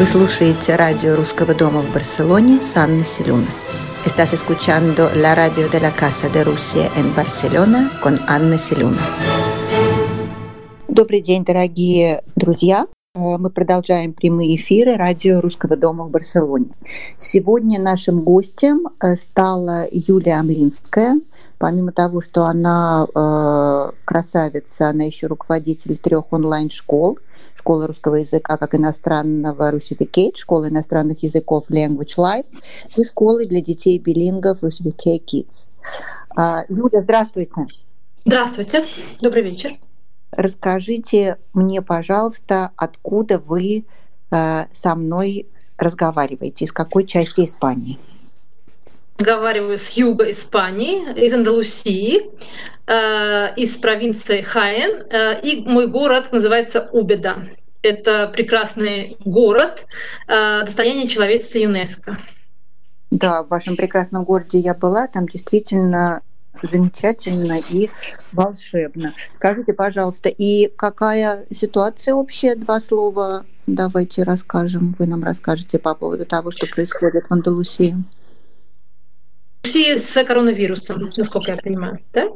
Вы слушаете радио Русского дома в Барселоне с Анной Селюнас. Estás escuchando la radio de la Casa de Rusia en Barcelona con Анна Селюнас. Добрый день, дорогие друзья. Мы продолжаем прямые эфиры радио Русского дома в Барселоне. Сегодня нашим гостем стала Юлия Амлинская. Помимо того, что она красавица, она еще руководитель 3 онлайн-школ. Школы русского языка как иностранного Rusificate, школы иностранных языков Language Life и школы для детей билингов Rusificate Kids. Юля, здравствуйте. Здравствуйте. Добрый вечер. Расскажите мне, пожалуйста, откуда вы со мной разговариваете, из какой части Испании? Разговариваю с юга Испании, из Андалусии, из провинции Хаэн, и мой город называется Убеда. Это прекрасный город, достояние человечества ЮНЕСКо. Да, в вашем прекрасном городе я была, там действительно замечательно и волшебно. Скажите, пожалуйста, и какая ситуация общая? Два слова давайте расскажем. Вы нам расскажете по поводу того, что происходит в Андалусии. Андалусии с коронавирусом, насколько я понимаю, да?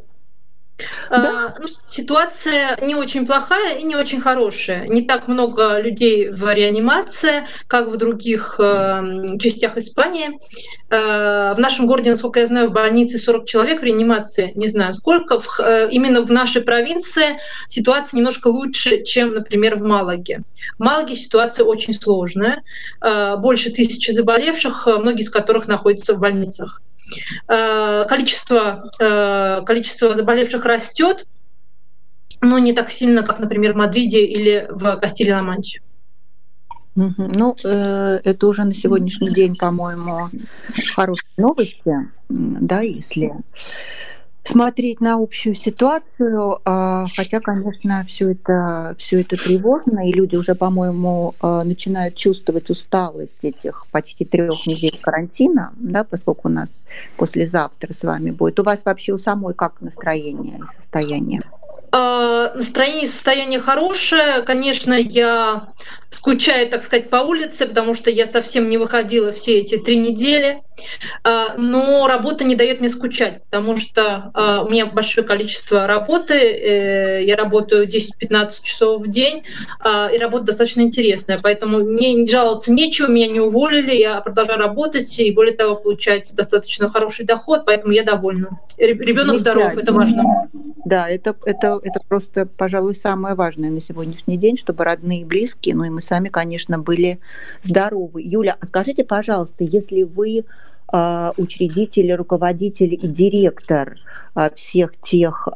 Да. Ситуация не очень плохая и не очень хорошая. Не так много людей в реанимации, как в других частях Испании. В нашем городе, насколько я знаю, в больнице 40 человек в реанимации, не знаю сколько. Именно в нашей провинции ситуация немножко лучше, чем, например, в Малаге. В Малаге ситуация очень сложная. Больше 1000 заболевших, многие из которых находятся в больницах. Количество заболевших растет, но не так сильно, как, например, в Мадриде или в Кастилья-Ла-Манче. Ну, это уже на сегодняшний день, по-моему, хорошие новости, да, если смотреть на общую ситуацию, хотя, конечно, все это тревожно, и люди уже, по-моему, начинают чувствовать усталость этих почти 3 недель карантина, да, поскольку у нас послезавтра с вами будет. У вас вообще у самой как настроение и состояние? Настроение и состояние хорошее. Конечно, я скучаю, так сказать, по улице, потому что я совсем не выходила все эти 3 недели. Но работа не дает мне скучать, потому что у меня большое количество работы. Я работаю 10-15 часов в день, и работа достаточно интересная. Поэтому мне жаловаться нечего, меня не уволили, я продолжаю работать и, более того, получать достаточно хороший доход, поэтому я довольна. Ребенок здоров, это важно. Да, это просто, пожалуй, самое важное на сегодняшний день, чтобы родные и близкие, ну и мы сами, конечно, были здоровы. Юля, а скажите, пожалуйста, если вы учредитель, руководитель и директор всех тех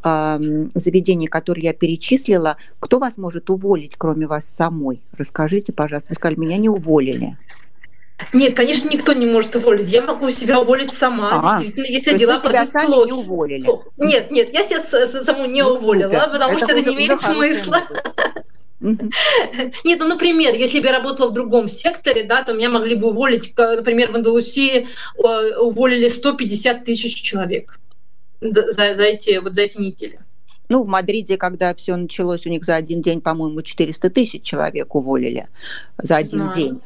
заведений, которые я перечислила, кто вас может уволить, кроме вас самой? Расскажите, пожалуйста. Вы сказали, меня не уволили. Нет, конечно, никто не может уволить. Я могу себя уволить сама. Действительно, если дела пойдут плохо. Нет, я себя саму не уволила, потому что это не имеет смысла. Нет, например, если бы я работала в другом секторе, да, то меня могли бы уволить, например, в Андалусии уволили 150 000 человек за эти недели. Ну, в Мадриде, когда все началось, у них за один день, по-моему, 400 000 человек уволили за один день.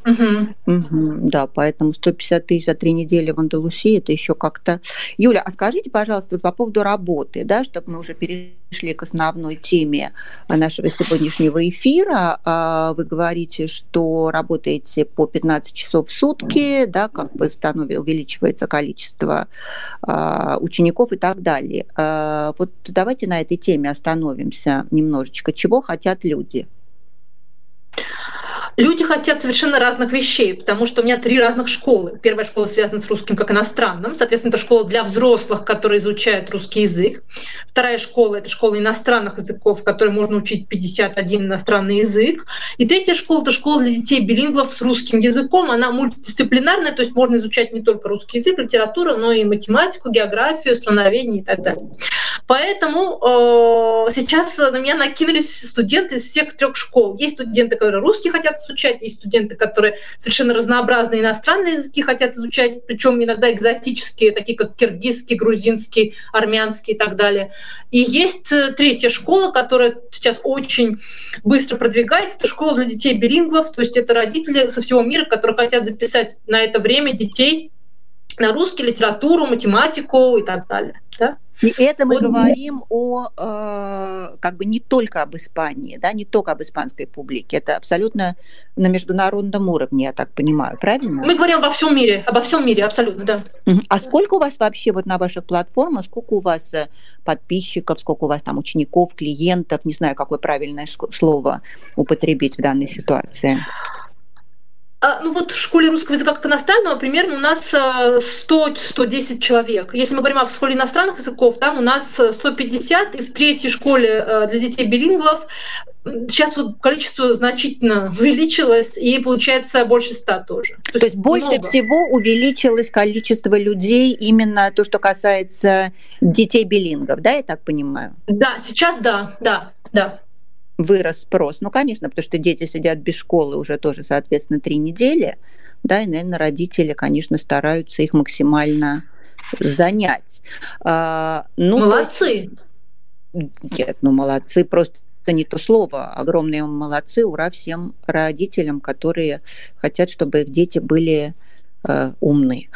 Да, поэтому 150 000 за 3 недели в Андалусии, это еще как-то... Юля, а скажите, пожалуйста, по поводу работы, да, чтобы мы уже перешли к основной теме нашего сегодняшнего эфира. Вы говорите, что работаете по 15 часов в сутки, да, как бы увеличивается количество учеников и так далее. Вот давайте на этой теме остановимся немножечко. Чего хотят люди? Люди хотят совершенно разных вещей, потому что у меня 3 разных школы. Первая школа связана с русским как иностранным, соответственно, это школа для взрослых, которые изучают русский язык. Вторая школа — это школа иностранных языков, в которой можно учить 51 иностранный язык. И третья школа — это школа для детей-билингвов с русским языком. Она мультидисциплинарная, то есть можно изучать не только русский язык, литературу, но и математику, географию, страноведение и так далее. Поэтому сейчас на меня накинулись студенты из всех трех школ. Есть студенты, которые русский хотят изучать, есть студенты, которые совершенно разнообразные иностранные языки хотят изучать, причем иногда экзотические, такие как киргизский, грузинский, армянский и так далее. И есть третья школа, которая сейчас очень быстро продвигается, это школа для детей билингвов, то есть это родители со всего мира, которые хотят записать на это время детей на русский, литературу, математику и так далее. Да? И это мы говорим о, как бы не только об Испании, да, не только об испанской публике. Это абсолютно на международном уровне, я так понимаю, правильно? Мы говорим обо всем мире, абсолютно, да. А сколько у вас вообще вот на ваших платформах, сколько у вас подписчиков, сколько у вас там учеников, клиентов, не знаю, какое правильное слово употребить в данной ситуации? Ну вот в школе русского языка как иностранного примерно у нас 100-110 человек. Если мы говорим о школе иностранных языков, там у нас 150, и в третьей школе для детей билингвов сейчас вот количество значительно увеличилось, и получается больше 100 тоже. То есть больше много. Всего увеличилось количество людей, именно то, что касается детей билингов, да, я так понимаю? Да, сейчас да. Вырос спрос. Ну, конечно, потому что дети сидят без школы уже тоже, соответственно, 3 недели, да, и, наверное, родители, конечно, стараются их максимально занять. Молодцы! Нет, молодцы, просто не то слово. Огромные молодцы, ура всем родителям, которые хотят, чтобы их дети были умные.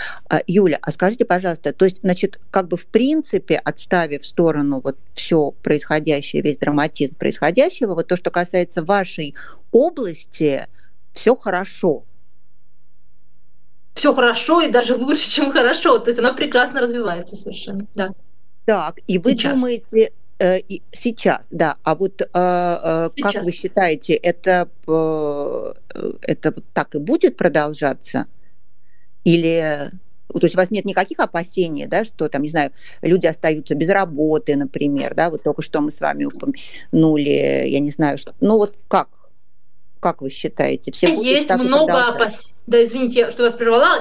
Юля, а скажите, пожалуйста, то есть, значит, как бы в принципе, отставив в сторону вот все происходящее, весь драматизм происходящего, вот то, что касается вашей области, все хорошо. Все хорошо и даже лучше, чем хорошо. То есть она прекрасно развивается совершенно, да. Так, и вы думаете... Сейчас, да. А вот сейчас. Как вы считаете, это так и будет продолжаться? Или, то есть у вас нет никаких опасений, да, что там, не знаю, люди остаются без работы, например, да, вот только что мы с вами упомянули, я не знаю, что, ну вот как вы считаете? Все есть много опасений. Да, извините, что вас прервала.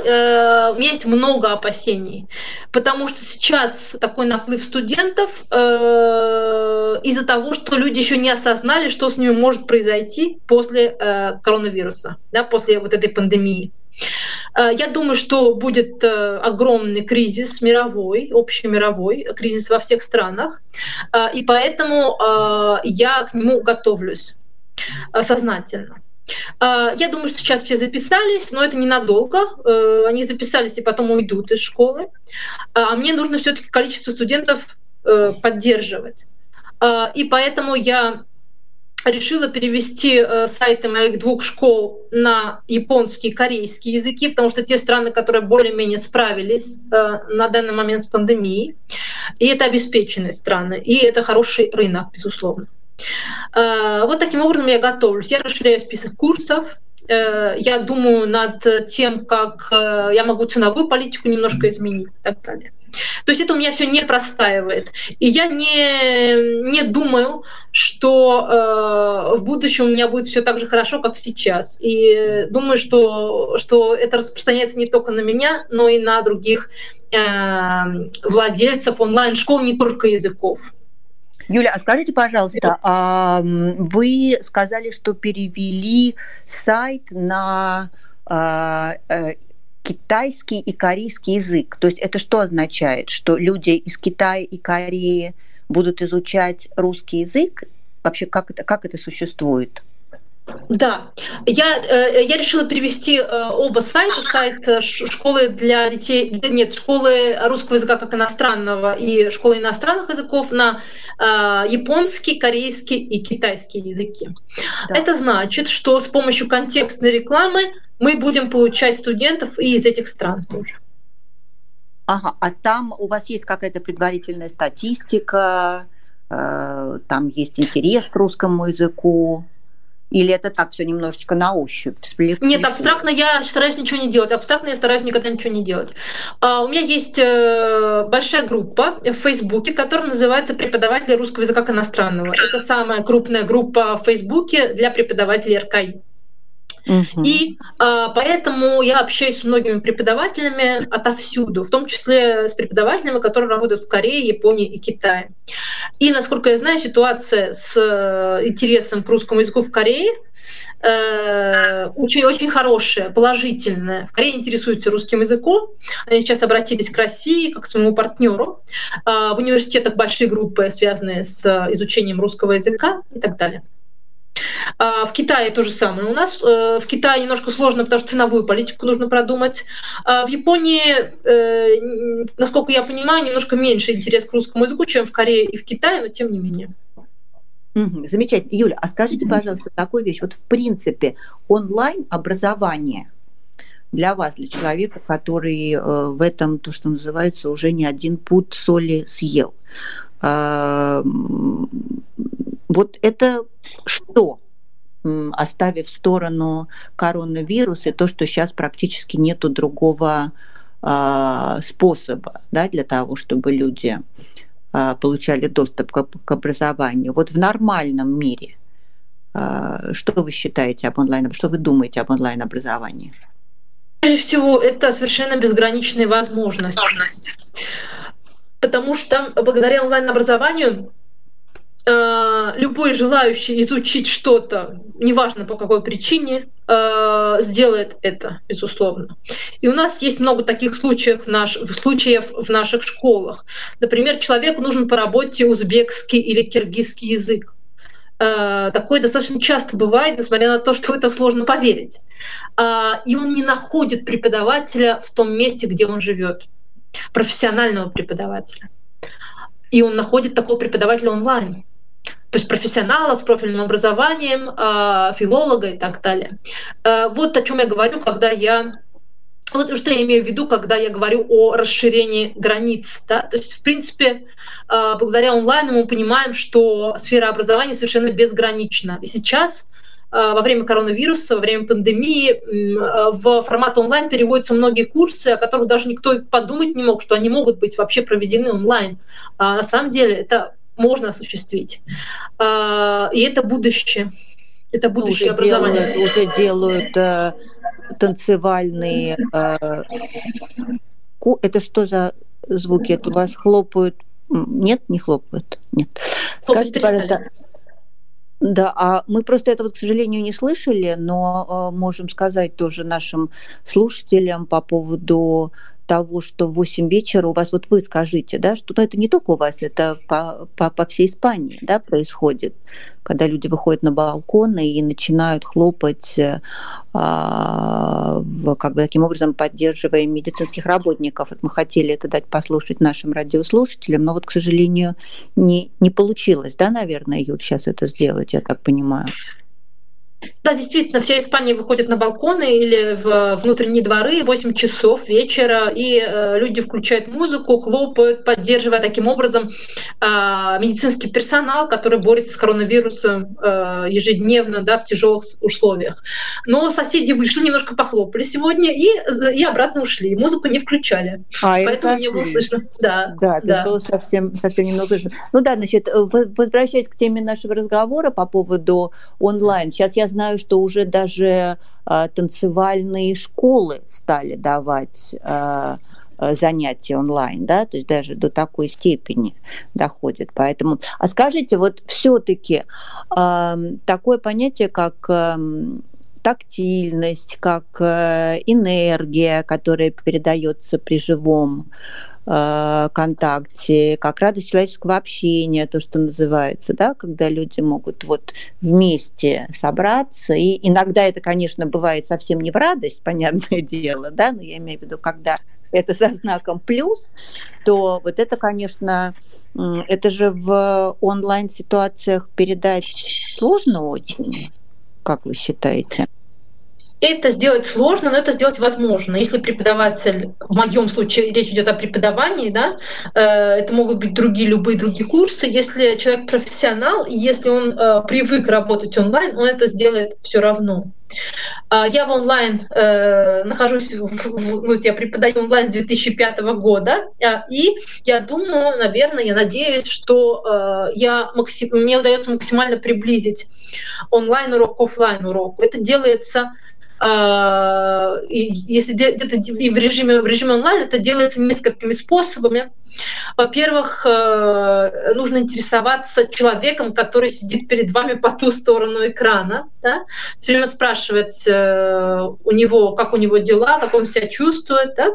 У меня есть много опасений, потому что сейчас такой наплыв студентов из-за того, что люди еще не осознали, что с ними может произойти после коронавируса, да, после вот этой пандемии. Я думаю, что будет огромный кризис мировой, общемировой кризис во всех странах, и поэтому я к нему готовлюсь сознательно. Я думаю, что сейчас все записались, но это ненадолго. Они записались и потом уйдут из школы. А мне нужно все-таки количество студентов поддерживать. И поэтому я решила перевести сайты моих 2 школ на японский и корейский языки, потому что те страны, которые более-менее справились на данный момент с пандемией, и это обеспеченные страны, и это хороший рынок, безусловно. Вот таким образом я готовлюсь. Я расширяю список курсов, я думаю над тем, как я могу ценовую политику немножко изменить и так далее. То есть это у меня все не простаивает. И я не думаю, что в будущем у меня будет все так же хорошо, как сейчас. И думаю, что это распространяется не только на меня, но и на других владельцев онлайн-школ, не только языков. Юля, а скажите, пожалуйста, вы сказали, что перевели сайт на китайский и корейский язык. То есть это что означает? Что люди из Китая и Кореи будут изучать русский язык? Вообще, как это существует? Да, я решила перевести оба сайта, сайт школы для детей, нет, школы русского языка как иностранного и школы иностранных языков на японский, корейский и китайский языки. Да. Это значит, что с помощью контекстной рекламы мы будем получать студентов и из этих стран тоже. Ага, а там у вас есть какая-то предварительная статистика, там есть интерес к русскому языку? Или это так все немножечко на ощупь? Нет, абстрактно я стараюсь ничего не делать. Абстрактно я стараюсь никогда ничего не делать. У меня есть большая группа в Фейсбуке, которая называется «Преподаватели русского языка как иностранного». Это самая крупная группа в Фейсбуке для преподавателей РКИ. Угу. И поэтому я общаюсь с многими преподавателями отовсюду, в том числе с преподавателями, которые работают в Корее, Японии и Китае. И, насколько я знаю, ситуация с интересом к русскому языку в Корее очень хорошая, положительная. В Корее интересуются русским языком. Они сейчас обратились к России как к своему партнеру. В университетах большие группы, связанные с изучением русского языка и так далее. В Китае то же самое. У нас в Китае немножко сложно, потому что ценовую политику нужно продумать. В Японии, насколько я понимаю, немножко меньше интерес к русскому языку, чем в Корее и в Китае, но тем не менее. Замечательно. Юля, а скажите, пожалуйста, такую вещь. Вот в принципе онлайн-образование для вас, для человека, который в этом, то, что называется, уже не один пуд соли съел. Вот это что, оставив в сторону коронавирус и то, что сейчас практически нету другого способа, да, для того, чтобы люди получали доступ к образованию. Вот в нормальном мире что вы считаете об онлайн, что вы думаете об онлайн-образовании? Прежде всего, это совершенно безграничные возможности. Потому что благодаря онлайн-образованию любой желающий изучить что-то, неважно по какой причине, сделает это, безусловно. И у нас есть много таких случаев в наших школах. Например, человеку нужен по работе узбекский или киргизский язык. Такое достаточно часто бывает, несмотря на то, что в это сложно поверить. И он не находит преподавателя в том месте, где он живет, профессионального преподавателя. И он находит такого преподавателя онлайн. То есть профессионала с профильным образованием, филолога и так далее. Вот о чем я говорю, вот что я имею в виду, когда я говорю о расширении границ. Да? То есть, в принципе, благодаря онлайну мы понимаем, что сфера образования совершенно безгранична. И сейчас, во время коронавируса, во время пандемии, в формат онлайн переводятся многие курсы, о которых даже никто подумать не мог, что они могут быть вообще проведены онлайн. На самом деле это можно осуществить. И это будущее. Это будущее образование. Уже делают танцевальные... Это что за звуки? Это у вас хлопают? Нет, не хлопают? Нет. Скажите, пожалуйста... Да, а мы просто этого, к сожалению, не слышали, но можем сказать тоже нашим слушателям по поводу... того, что в 8 вечера у вас, вот вы скажите, да, что, ну, это не только у вас, это по всей Испании, да, происходит, когда люди выходят на балконы и начинают хлопать, как бы таким образом поддерживая медицинских работников. Вот мы хотели это дать послушать нашим радиослушателям, но вот, к сожалению, не получилось, да, наверное, Юль, сейчас это сделать, я так понимаю. Да, действительно, вся Испания выходит на балконы или в внутренние дворы в 8 часов вечера, и люди включают музыку, хлопают, поддерживая таким образом медицинский персонал, который борется с коронавирусом ежедневно, да, в тяжелых условиях. Но соседи вышли, немножко похлопали сегодня и обратно ушли. Музыку не включали. Поэтому не было слышно. Да, было совсем немного слышно. Ну да, значит, возвращаясь к теме нашего разговора по поводу онлайн, сейчас я знаю, что уже даже танцевальные школы стали давать занятия онлайн, да, то есть даже до такой степени доходит. Поэтому, а скажите, вот все-таки такое понятие, как тактильность, как энергия, которая передается при живом контакте, как радость человеческого общения, то, что называется, да, когда люди могут вот вместе собраться. И иногда это, конечно, бывает совсем не в радость, понятное дело, да, но я имею в виду, когда это со знаком плюс, то вот это, конечно, это же в онлайн-ситуациях передать сложно очень, как вы считаете? Это сделать сложно, но это сделать возможно. Если преподаватель, в моем случае речь идет о преподавании, да, это могут быть любые другие курсы. Если человек профессионал, если он привык работать онлайн, он это сделает все равно. Я в онлайн нахожусь, я преподаю онлайн с 2005 года, и я думаю, наверное, я надеюсь, что мне удается максимально приблизить онлайн-урок к офлайн-уроку. Это делается если где-то в режиме онлайн, это делается несколькими способами. Во-первых, нужно интересоваться человеком, который сидит перед вами по ту сторону экрана, да? Все время спрашивать у него, как у него дела, как он себя чувствует, да?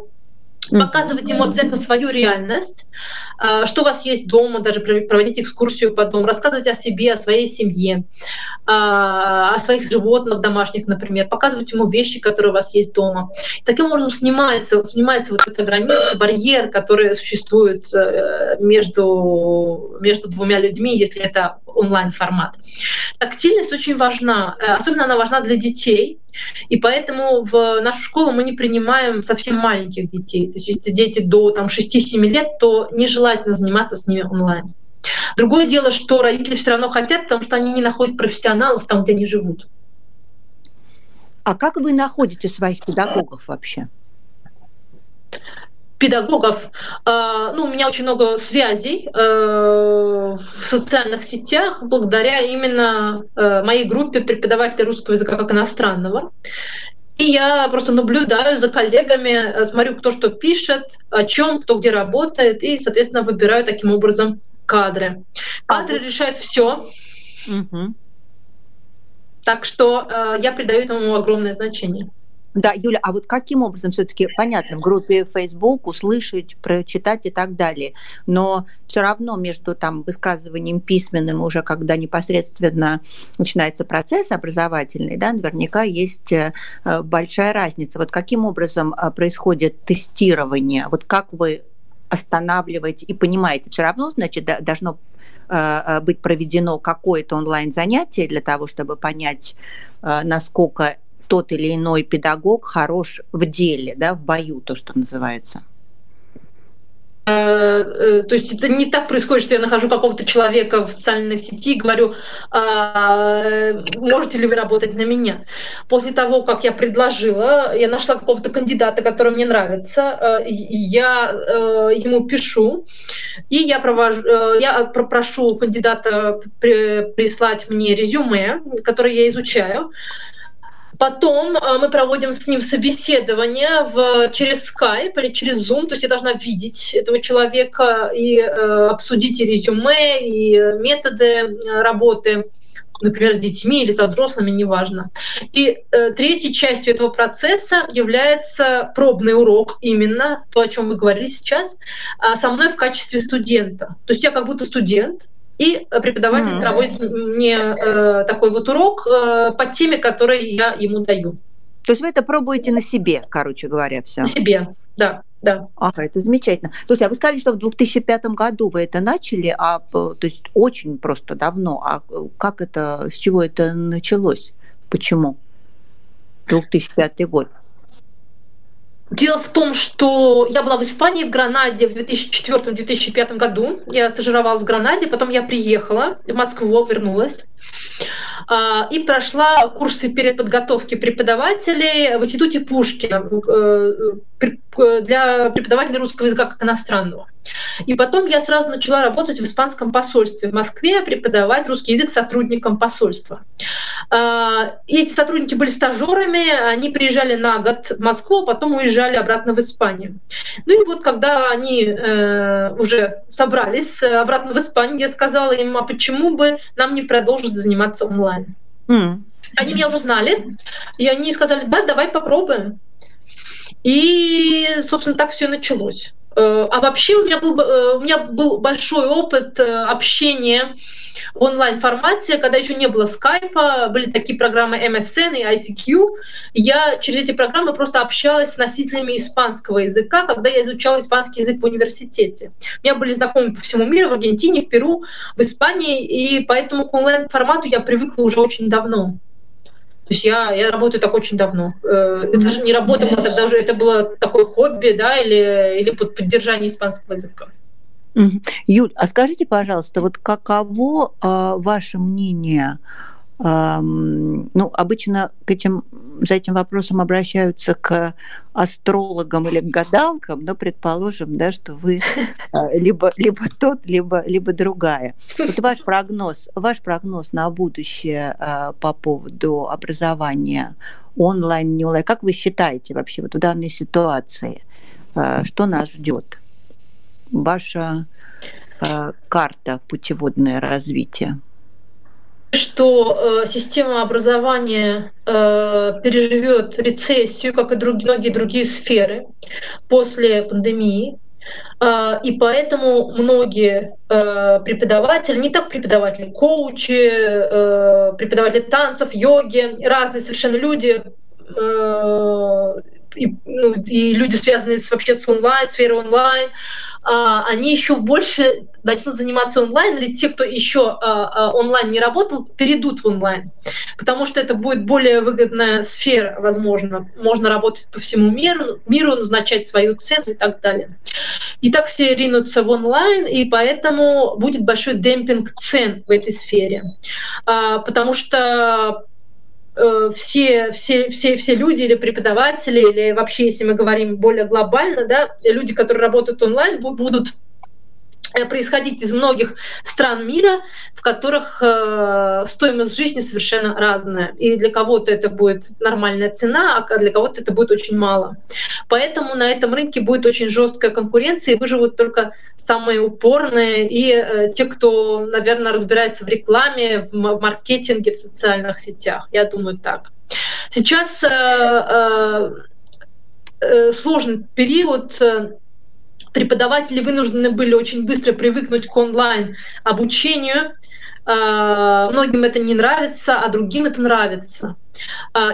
Показывать ему обязательно свою реальность, что у вас есть дома, даже проводить экскурсию по дому, рассказывать о себе, о своей семье, о своих животных домашних, например, показывать ему вещи, которые у вас есть дома. Таким образом снимается вот эта граница, барьер, который существует между двумя людьми, если это онлайн-формат. Тактильность очень важна, особенно она важна для детей, и поэтому в нашу школу мы не принимаем совсем маленьких детей. То есть если дети до 6-7 лет, то нежелательно заниматься с ними онлайн. Другое дело, что родители все равно хотят, потому что они не находят профессионалов там, где они живут. А как вы находите своих педагогов вообще? Педагогов. У меня очень много связей в социальных сетях благодаря именно моей группе преподавателей русского языка как иностранного. И я просто наблюдаю за коллегами, смотрю, кто что пишет, о чем, кто где работает, и, соответственно, выбираю таким образом кадры. Кадры решают все. Угу. Так что я придаю этому огромное значение. Да, Юля, а вот каким образом все-таки, понятно, в группе Facebook услышать, прочитать и так далее, но все равно между там высказыванием письменным, уже когда непосредственно начинается процесс образовательный, да, наверняка есть большая разница. Вот каким образом происходит тестирование? Вот как вы останавливаете и понимаете? Все равно, значит, должно быть проведено какое-то онлайн-занятие для того, чтобы понять, насколько тот или иной педагог хорош в деле, да, в бою, то, что называется. То есть это не так происходит, что я нахожу какого-то человека в социальной сети и говорю, можете ли вы работать на меня. После того, как я предложила, я нашла какого-то кандидата, который мне нравится, я ему пишу, и я прошу кандидата прислать мне резюме, которое я изучаю. Потом мы проводим с ним собеседование через Skype или через Zoom, то есть я должна видеть этого человека и обсудить и резюме, и методы работы, например, с детьми или со взрослыми, неважно. И третьей частью этого процесса является пробный урок, именно то, о чем вы говорили сейчас, со мной в качестве студента. То есть я как будто студент, и преподаватель проводит мне такой вот урок по теме, которую я ему даю. То есть вы это пробуете на себе, короче говоря, все? На себе, да. Ага, это замечательно. Слушайте, а вы сказали, что в 2005 году вы это начали, то есть очень просто давно. А как это, с чего это началось? Почему? 2005 год. Дело в том, что я была в Испании, в Гранаде в 2004-2005 году. Я стажировалась в Гранаде, потом я приехала в Москву, вернулась и прошла курсы переподготовки преподавателей в институте Пушкина для преподавателей русского языка как иностранного. И потом я сразу начала работать в испанском посольстве в Москве, преподавать русский язык сотрудникам посольства. Эти сотрудники были стажерами, они приезжали на год в Москву, потом уезжали обратно в Испанию. Ну и вот когда они уже собрались обратно в Испанию, я сказала им, а почему бы нам не продолжить заниматься онлайн? Они меня уже знали, и они сказали, да, давай попробуем. И, собственно, так все и началось. А вообще у меня был большой опыт общения в онлайн-формате, когда еще не было Skype, были такие программы MSN и ICQ. Я через эти программы просто общалась с носителями испанского языка, когда я изучала испанский язык в университете. У меня были знакомые по всему миру, в Аргентине, в Перу, в Испании, и поэтому к онлайн-формату я привыкла уже очень давно. То есть я работаю так очень давно. Даже не работала, тогда уже это было такое хобби, да, или поддержание испанского языка. Юль, а скажите, пожалуйста, вот каково ваше мнение? Обычно к этим за этим вопросом обращаются к астрологам или к гадалкам, но предположим, да, что вы либо тот, либо другая. Вот ваш прогноз на будущее по поводу образования онлайн, не онлайн, как вы считаете вообще вот в данной ситуации, что нас ждет? Ваша карта путеводное развитие. Что система образования переживет рецессию, как и многие другие сферы после пандемии. И поэтому многие преподаватели, не только преподаватели, коучи, преподаватели танцев, йоги, разные совершенно люди, и люди, связанные вообще с онлайн, сферой онлайн, они еще больше начнут заниматься онлайн, или те, кто еще онлайн не работал, перейдут в онлайн, потому что это будет более выгодная сфера, возможно. Можно работать по всему миру, назначать свою цену и так далее. И так все ринутся в онлайн, и поэтому будет большой демпинг цен в этой сфере, потому что все люди или преподаватели, или вообще, если мы говорим более глобально, да, люди, которые работают онлайн, будут происходить из многих стран мира, в которых стоимость жизни совершенно разная. И для кого-то это будет нормальная цена, а для кого-то это будет очень мало. Поэтому на этом рынке будет очень жесткая конкуренция, и выживут только самые упорные и те, кто, наверное, разбирается в рекламе, в маркетинге, в социальных сетях. Я думаю, так. Сейчас сложный период. Преподаватели вынуждены были очень быстро привыкнуть к онлайн-обучению. Многим это не нравится, а другим это нравится.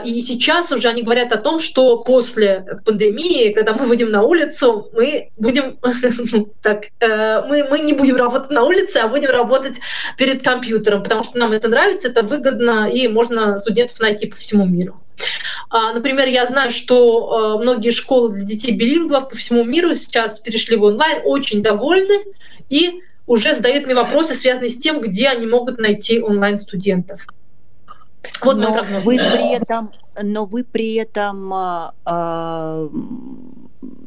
И сейчас уже они говорят о том, что после пандемии, когда мы выйдем на улицу, мы не будем работать на улице, а будем работать перед компьютером, потому что нам это нравится, это выгодно, и можно студентов найти по всему миру. Например, я знаю, что многие школы для детей билингвов по всему миру сейчас перешли в онлайн, очень довольны и уже задают мне вопросы, связанные с тем, где они могут найти онлайн-студентов. Вот мой прогноз. Но вы при этом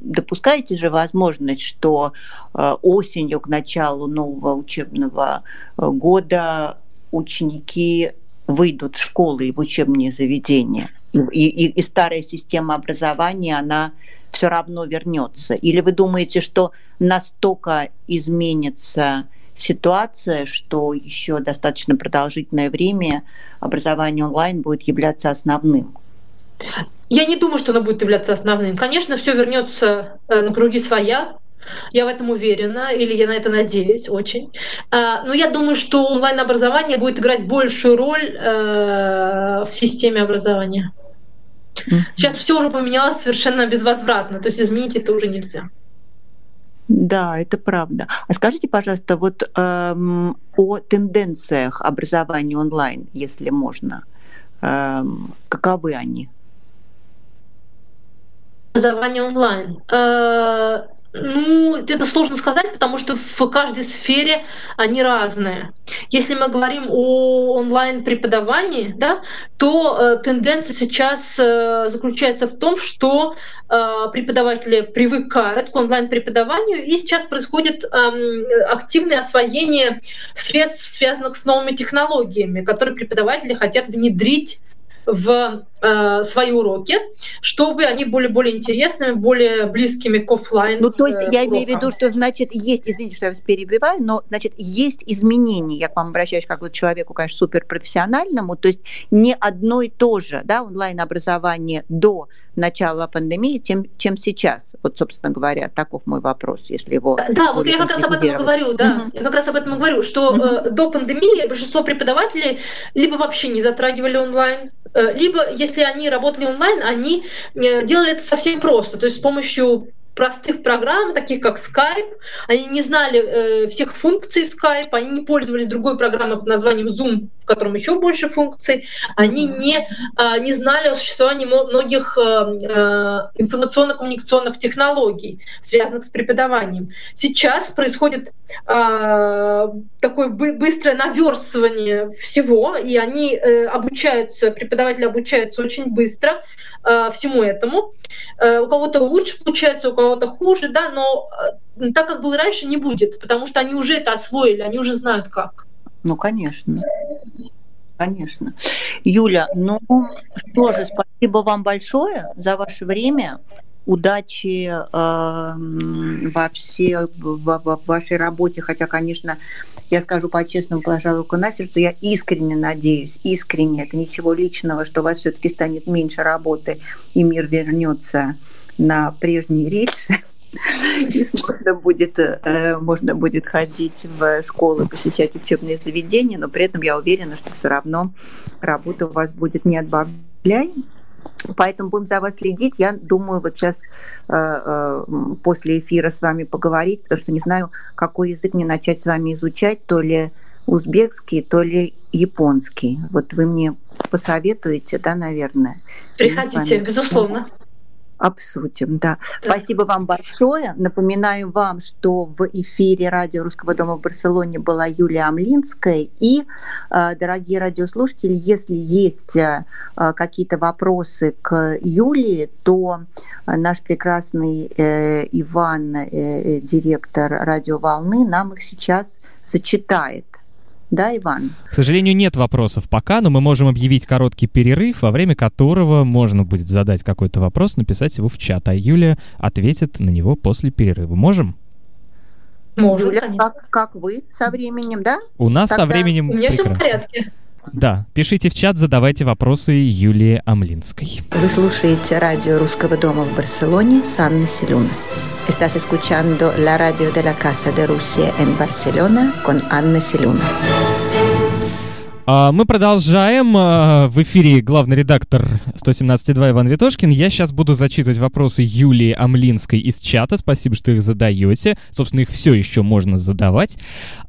допускаете же возможность, что осенью к началу нового учебного года ученики выйдут в школы и в учебные заведения, и старая система образования, она все равно вернется? Или вы думаете, что настолько изменится ситуация, что еще достаточно продолжительное время образование онлайн будет являться основным? Я не думаю, что оно будет являться основным. Конечно, все вернется на круги своя. Я в этом уверена, или я на это надеюсь очень. Но я думаю, что онлайн-образование будет играть большую роль в системе образования. Сейчас все уже поменялось совершенно безвозвратно, то есть изменить это уже нельзя. Да, это правда. А скажите, пожалуйста, вот о тенденциях образования онлайн, если можно. Каковы они? Образование онлайн. Это сложно сказать, потому что в каждой сфере они разные. Если мы говорим о онлайн-преподавании, да, то тенденция сейчас заключается в том, что преподаватели привыкают к онлайн-преподаванию, и сейчас происходит активное освоение средств, связанных с новыми технологиями, которые преподаватели хотят внедрить в свои уроки, чтобы они были более интересными, более близкими к офлайн. Ну, то есть я имею в виду, что, значит, есть, извините, что я вас перебиваю, но, значит, есть изменения. Я к вам обращаюсь как к человеку, конечно, суперпрофессиональному, то есть не одно и то же, да, онлайн-образование до начала пандемии, чем сейчас. Вот, собственно говоря, таков мой вопрос, если его... Да, вот я как раз об этом говорю, да. Я как раз об этом говорю, что до пандемии большинство преподавателей либо вообще не затрагивали онлайн, либо, если они работали онлайн, они делали это совсем просто, то есть с помощью простых программ, таких как Skype. Они не знали всех функций Skype, они не пользовались другой программой под названием Zoom, в котором еще больше функций. Они не знали о существовании многих информационно-коммуникационных технологий, связанных с преподаванием. Сейчас происходит такое быстрое наверстывание всего, и они обучаются, преподаватели обучаются очень быстро всему этому. У кого-то лучше получается, у кого-то хуже, да, но так, как было раньше, не будет, потому что они уже это освоили, они уже знают как. Ну, конечно. Конечно. Юля, ну что же, спасибо вам большое за ваше время. Удачи во вашей работе. Хотя, конечно, я скажу по-честному, положа руку на сердце, я искренне надеюсь, искренне, это ничего личного, что у вас все-таки станет меньше работы, и мир вернется на прежние рельсы. И можно будет ходить в школы, посещать учебные заведения, но при этом я уверена, что все равно работа у вас будет не отбавляй. Поэтому будем за вас следить. Я думаю, вот сейчас после эфира с вами поговорить, потому что не знаю, какой язык мне начать с вами изучать, то ли узбекский, то ли японский. Вот вы мне посоветуете, да, наверное? Приходите, безусловно. Обсудим, да. Спасибо вам большое. Напоминаю вам, что в эфире Радио Русского дома в Барселоне была Юлия Амлинская. И, дорогие радиослушатели, если есть какие-то вопросы к Юлии, то наш прекрасный Иван, директор радиоволны, нам их сейчас зачитает. Да, Иван? К сожалению, нет вопросов пока, но мы можем объявить короткий перерыв, во время которого можно будет задать какой-то вопрос, написать его в чат, а Юля ответит на него после перерыва. Можем? Можем, Юля, как вы со временем, да? У нас тогда... со временем прекрасно. У меня все в порядке. Да, пишите в чат, задавайте вопросы Юлии Амлинской. Вы слушаете Радио Русского дома в Барселоне с Анной Селюнас. Estás escuchando la radio de la Casa de Rusia en Barcelona con Анна Селюнас. Мы продолжаем. В эфире главный редактор 117.2 Иван Витошкин. Я сейчас буду зачитывать вопросы Юлии Амлинской из чата. Спасибо, что их задаете. Собственно, их все еще можно задавать.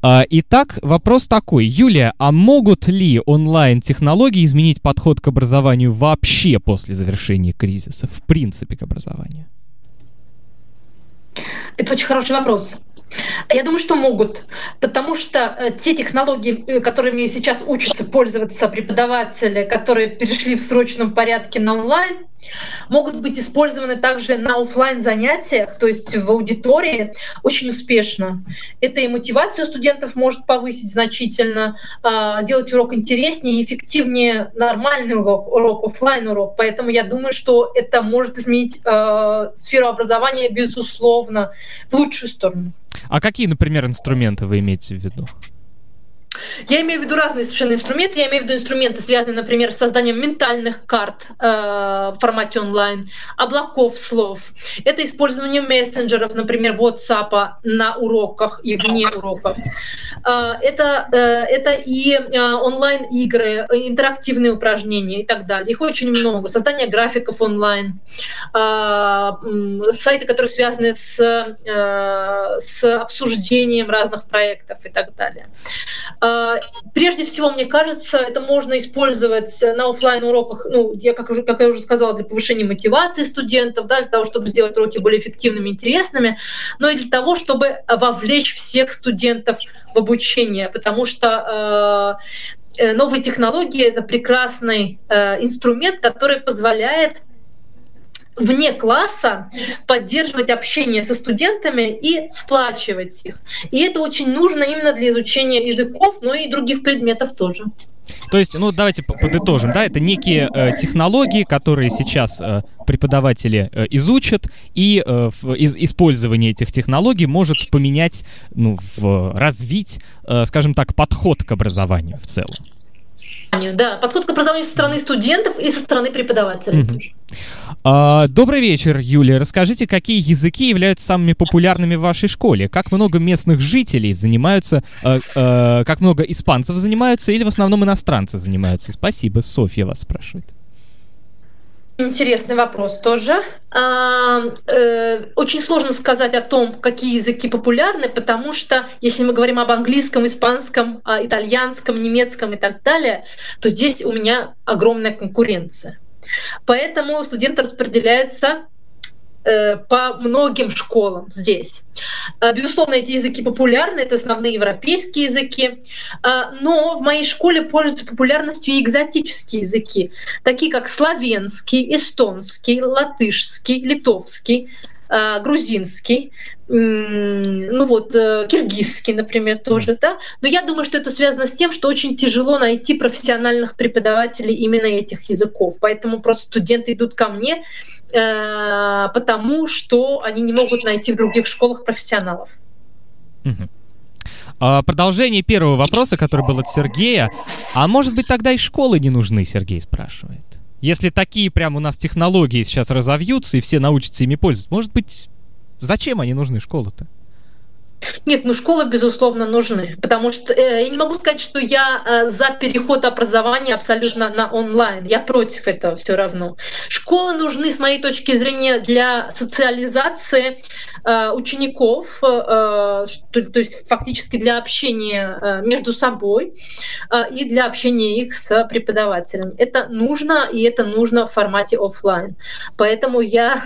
Итак, вопрос такой. Юлия, а могут ли онлайн-технологии изменить подход к образованию вообще после завершения кризиса? В принципе, к образованию? Это очень хороший вопрос. Я думаю, что могут, потому что те технологии, которыми сейчас учатся пользоваться преподаватели, которые перешли в срочном порядке на онлайн, могут быть использованы также на офлайн занятиях, то есть в аудитории, очень успешно. Это и мотивацию студентов может повысить значительно, делать урок интереснее и эффективнее нормальный урок, офлайн-урок. Поэтому я думаю, что это может изменить сферу образования, безусловно, в лучшую сторону. А какие, например, инструменты вы имеете в виду? Я имею в виду разные совершенно инструменты. Я имею в виду инструменты, связанные, например, с созданием ментальных карт в формате онлайн, облаков слов. Это использование мессенджеров, например, WhatsApp на уроках и вне уроков. Это и онлайн-игры, интерактивные упражнения и так далее. Их очень много. Создание графиков онлайн, сайты, которые связаны с обсуждением разных проектов и так далее. Прежде всего, мне кажется, это можно использовать на офлайн-уроках, ну, как я уже сказала, для повышения мотивации студентов, да, для того, чтобы сделать уроки более эффективными, интересными, но и для того, чтобы вовлечь всех студентов в обучение, потому что новые технологии — это прекрасный инструмент, который позволяет вне класса поддерживать общение со студентами и сплачивать их. И это очень нужно именно для изучения языков, но и других предметов тоже. То есть, ну, давайте подытожим, да, это некие технологии, которые сейчас преподаватели изучат, и использование этих технологий может поменять, ну, развить, скажем так, подход к образованию в целом. Да, подход к образованию со стороны студентов и со стороны преподавателей тоже. Добрый вечер, Юлия. Расскажите, какие языки являются самыми популярными в вашей школе? Как много местных жителей занимаются, как много испанцев занимаются или в основном иностранцы занимаются? Спасибо, Софья вас спрашивает. Интересный вопрос тоже. Очень сложно сказать о том, какие языки популярны, потому что если мы говорим об английском, испанском, итальянском, немецком и так далее, то здесь у меня огромная конкуренция. Поэтому студенты распределяются по многим школам здесь. Безусловно, эти языки популярны, это основные европейские языки, но в моей школе пользуются популярностью и экзотические языки, такие как славянский, эстонский, латышский, литовский, грузинский, киргизский, например, тоже, да. Но я думаю, что это связано с тем, что очень тяжело найти профессиональных преподавателей именно этих языков. Поэтому просто студенты идут ко мне, потому что они не могут найти в других школах профессионалов. Продолжение первого вопроса, который был от Сергея. А может быть, тогда и школы не нужны, Сергей спрашивает. Если такие прям у нас технологии сейчас разовьются и все научатся ими пользоваться, может быть, зачем они нужны, школы-то? Нет, школы, безусловно, нужны, потому что я не могу сказать, что я за переход образования абсолютно на онлайн, я против этого все равно. Школы нужны, с моей точки зрения, для социализации учеников, то есть фактически для общения между собой и для общения их с преподавателем. Это нужно, и это нужно в формате офлайн. Поэтому я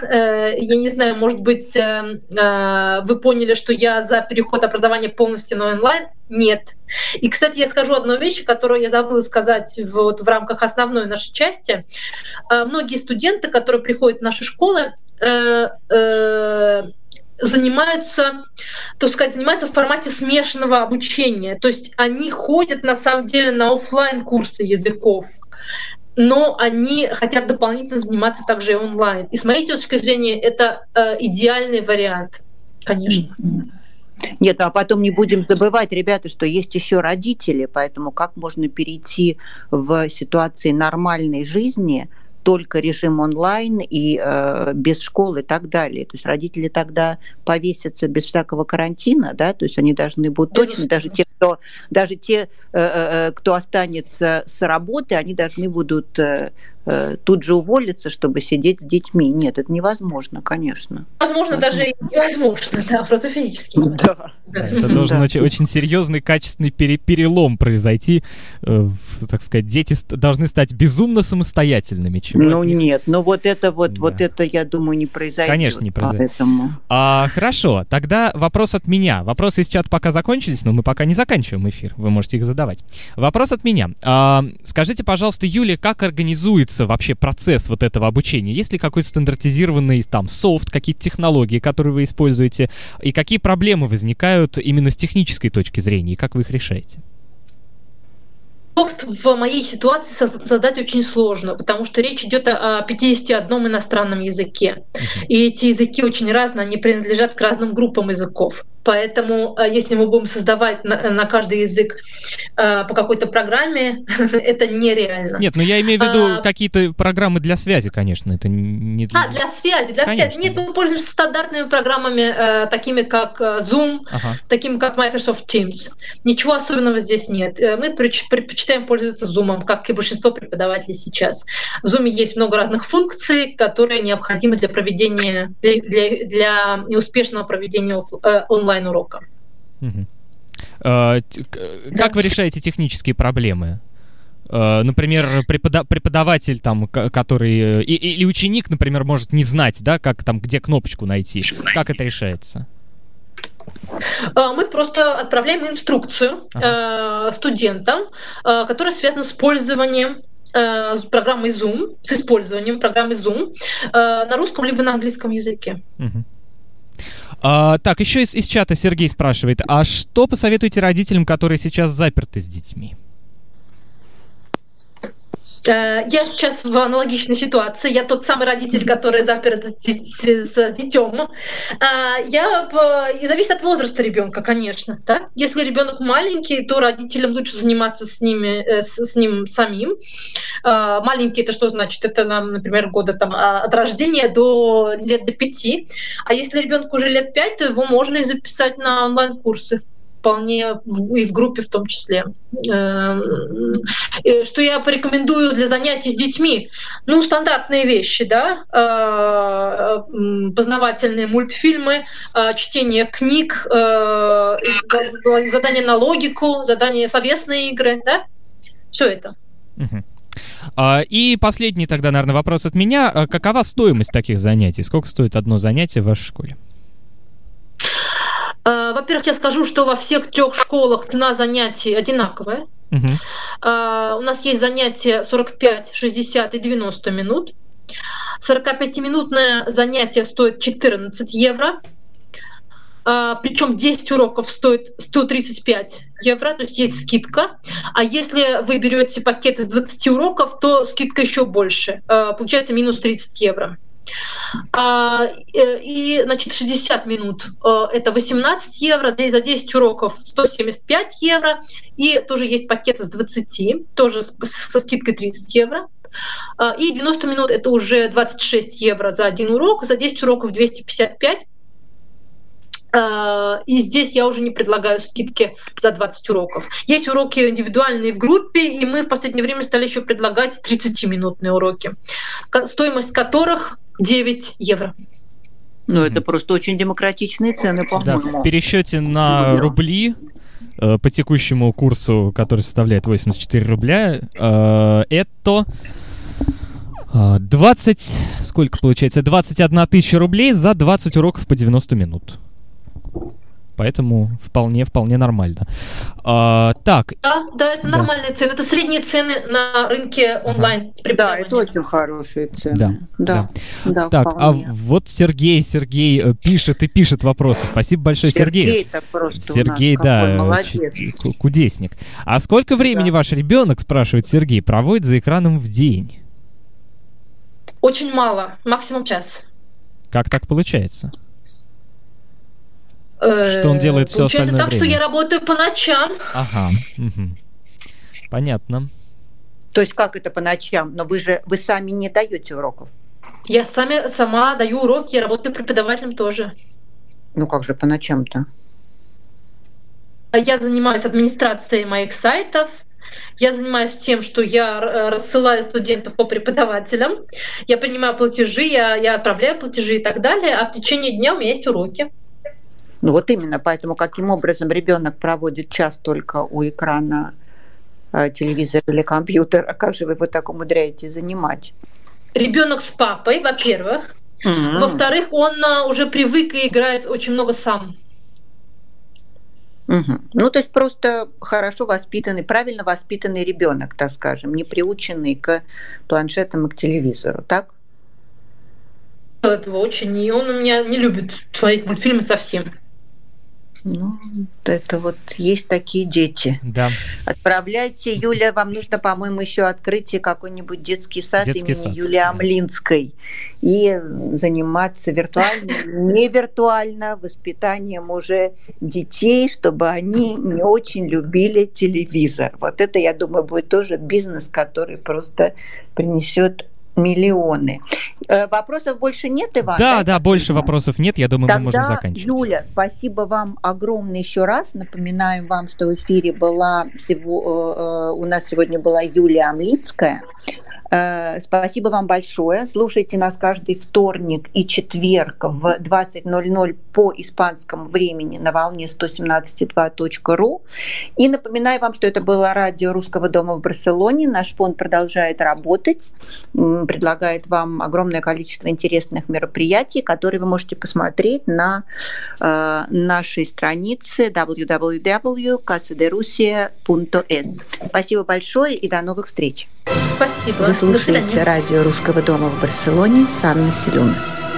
не знаю, может быть, вы поняли, что я за переход образования полностью на онлайн? Нет. И, кстати, я скажу одну вещь, которую я забыла сказать в рамках основной нашей части. Многие студенты, которые приходят в наши школы, занимаются в формате смешанного обучения. То есть они ходят, на самом деле, на офлайн-курсы языков, но они хотят дополнительно заниматься также и онлайн. И с моей точки зрения, это идеальный вариант, конечно. Нет, а потом не будем забывать, ребята, что есть еще родители, поэтому как можно перейти в ситуации нормальной жизни только режим онлайн и без школы и так далее. То есть родители тогда повесятся без всякого карантина, да, то есть они должны будут точно, даже те, кто останется с работы, они должны будут тут же уволиться, чтобы сидеть с детьми. Нет, это невозможно, конечно. Возможно, даже невозможно, да, просто физически. Да. Это должен очень серьезный, качественный перелом произойти. Так сказать, дети должны стать безумно самостоятельными. Это, я думаю, не произойдет. Конечно, не произойдет. Поэтому... Хорошо, тогда вопрос от меня. Вопросы из чата пока закончились, но мы пока не заканчиваем эфир. Вы можете их задавать. Вопрос от меня. Скажите, пожалуйста, Юлия, как организуется вообще процесс вот этого обучения? Есть ли какой-то стандартизированный там софт, какие-то технологии, которые вы используете, и какие проблемы возникают именно с технической точки зрения, и как вы их решаете? Софт в моей ситуации создать очень сложно, потому что речь идет о 51 иностранном языке. И эти языки очень разные, они принадлежат к разным группам языков. Поэтому, если мы будем создавать на каждый язык по какой-то программе, это нереально. Нет, но я имею в виду какие-то программы для связи, конечно. Это не для... для связи. Нет, мы пользуемся стандартными программами, такими как Zoom, такими как Microsoft Teams. Ничего особенного здесь нет. Мы предпочитаем пользоваться Zoom, как и большинство преподавателей сейчас. В Zoom есть много разных функций, которые необходимы для проведения, для неуспешного проведения онлайн урока. Угу. Как вы решаете технические проблемы? Например, преподаватель, там, который или ученик, например, может не знать, да, как там, где кнопочку найти. Как это решается? Мы просто отправляем инструкцию студентам, которая связана с пользованием программой Zoom, с использованием программы Zoom на русском либо на английском языке. Угу. Так, еще из чата Сергей спрашивает, а что посоветуете родителям, которые сейчас заперты с детьми? Я сейчас в аналогичной ситуации. Я тот самый родитель, который заперт с детём. И зависит от возраста ребенка, конечно. Да? Если ребенок маленький, то родителям лучше заниматься с ним самим. Маленький — это что значит? Это, например, года от рождения до 5 лет. А если ребенку уже 5 лет, то его можно и записать на онлайн-курсы. вполне, и в группе в том числе. Что я порекомендую для занятий с детьми? Ну, стандартные вещи, да, познавательные мультфильмы, чтение книг, задания на логику, задания словесные игры, да, все это. И последний тогда, наверное, вопрос от меня. Какова стоимость таких занятий? Сколько стоит одно занятие в вашей школе? Во-первых, я скажу, что во всех трех школах цена занятий одинаковая. У нас есть занятия 45, 60 и 90 минут. 45-минутное занятие стоит 14 евро. Причем 10 уроков стоит 135 евро, то есть есть скидка. А если вы берете пакет из 20 уроков, то скидка еще больше. Получается минус 30 евро. И, значит, 60 минут — это 18 евро, да, и за 10 уроков — 175 евро. И тоже есть пакет из 20, тоже со скидкой 30 евро. И 90 минут — это уже 26 евро за один урок, за 10 уроков — 255. И здесь я уже не предлагаю скидки за 20 уроков. Есть уроки индивидуальные в группе, и мы в последнее время стали еще предлагать 30-минутные уроки, стоимость которых 9 евро. Ну, это просто очень демократичные цены, по-моему. Да, в пересчете на рубли по текущему курсу, который составляет 84 рубля, это 20, сколько получается? 21 тысяча рублей за 20 уроков по 90 минут. Поэтому вполне нормально. Так. Да, это нормальные цены. Это средние цены на рынке онлайн. Да, это очень хорошие цены. Да. Так, вполне. А вот Сергей пишет и пишет вопросы. Спасибо большое, Сергей. Сергей-то просто Сергей, у нас какой молодец. Кудесник. А сколько времени ваш ребенок, спрашивает Сергей, проводит за экраном в день? Очень мало, максимум час. Как так получается? Что он делает все остальное время? Получается так, что я работаю по ночам. Ага. Понятно. То есть как это по ночам? Но вы сами не даете уроков? Я сама даю уроки, я работаю преподавателем тоже. Ну как же по ночам-то? Я занимаюсь администрацией моих сайтов. Я занимаюсь тем, что я рассылаю студентов по преподавателям. Я принимаю платежи, я отправляю платежи и так далее. А в течение дня у меня есть уроки. Ну вот именно, поэтому каким образом ребенок проводит час только у экрана телевизора или компьютера? Как же вы его так умудряетесь занимать? Ребенок с папой, во-первых. Во-вторых, он уже привык и играет очень много сам. Ну то есть просто хорошо воспитанный, правильно воспитанный ребенок, так скажем, не приученный к планшетам и к телевизору, так? Этого очень, и он у меня не любит смотреть мультфильмы совсем. Ну, это вот есть такие дети. Да. Отправляйте, Юля, вам нужно, по-моему, еще открыть какой-нибудь детский сад имени Юлии Амлинской и заниматься виртуально, не виртуально, воспитанием уже детей, чтобы они не очень любили телевизор. Вот это, я думаю, будет тоже бизнес, который просто принесет миллионы. Вопросов больше нет, Иван? Да, больше вопросов нет. Я думаю, мы можем заканчивать. Юля, спасибо вам огромное еще раз. Напоминаем вам, что в эфире у нас сегодня была Юлия Амлинская. Спасибо вам большое. Слушайте нас каждый вторник и четверг в 20:00 по испанскому времени на волне 117.2.ru. И напоминаю вам, что это было радио Русского дома в Барселоне. Наш фонд продолжает работать, предлагает вам огромное количество интересных мероприятий, которые вы можете посмотреть на нашей странице www.casaderusia.es. Спасибо большое и до новых встреч. Спасибо. Вы слушаете радио Русского дома в Барселоне с Анной Селюнас.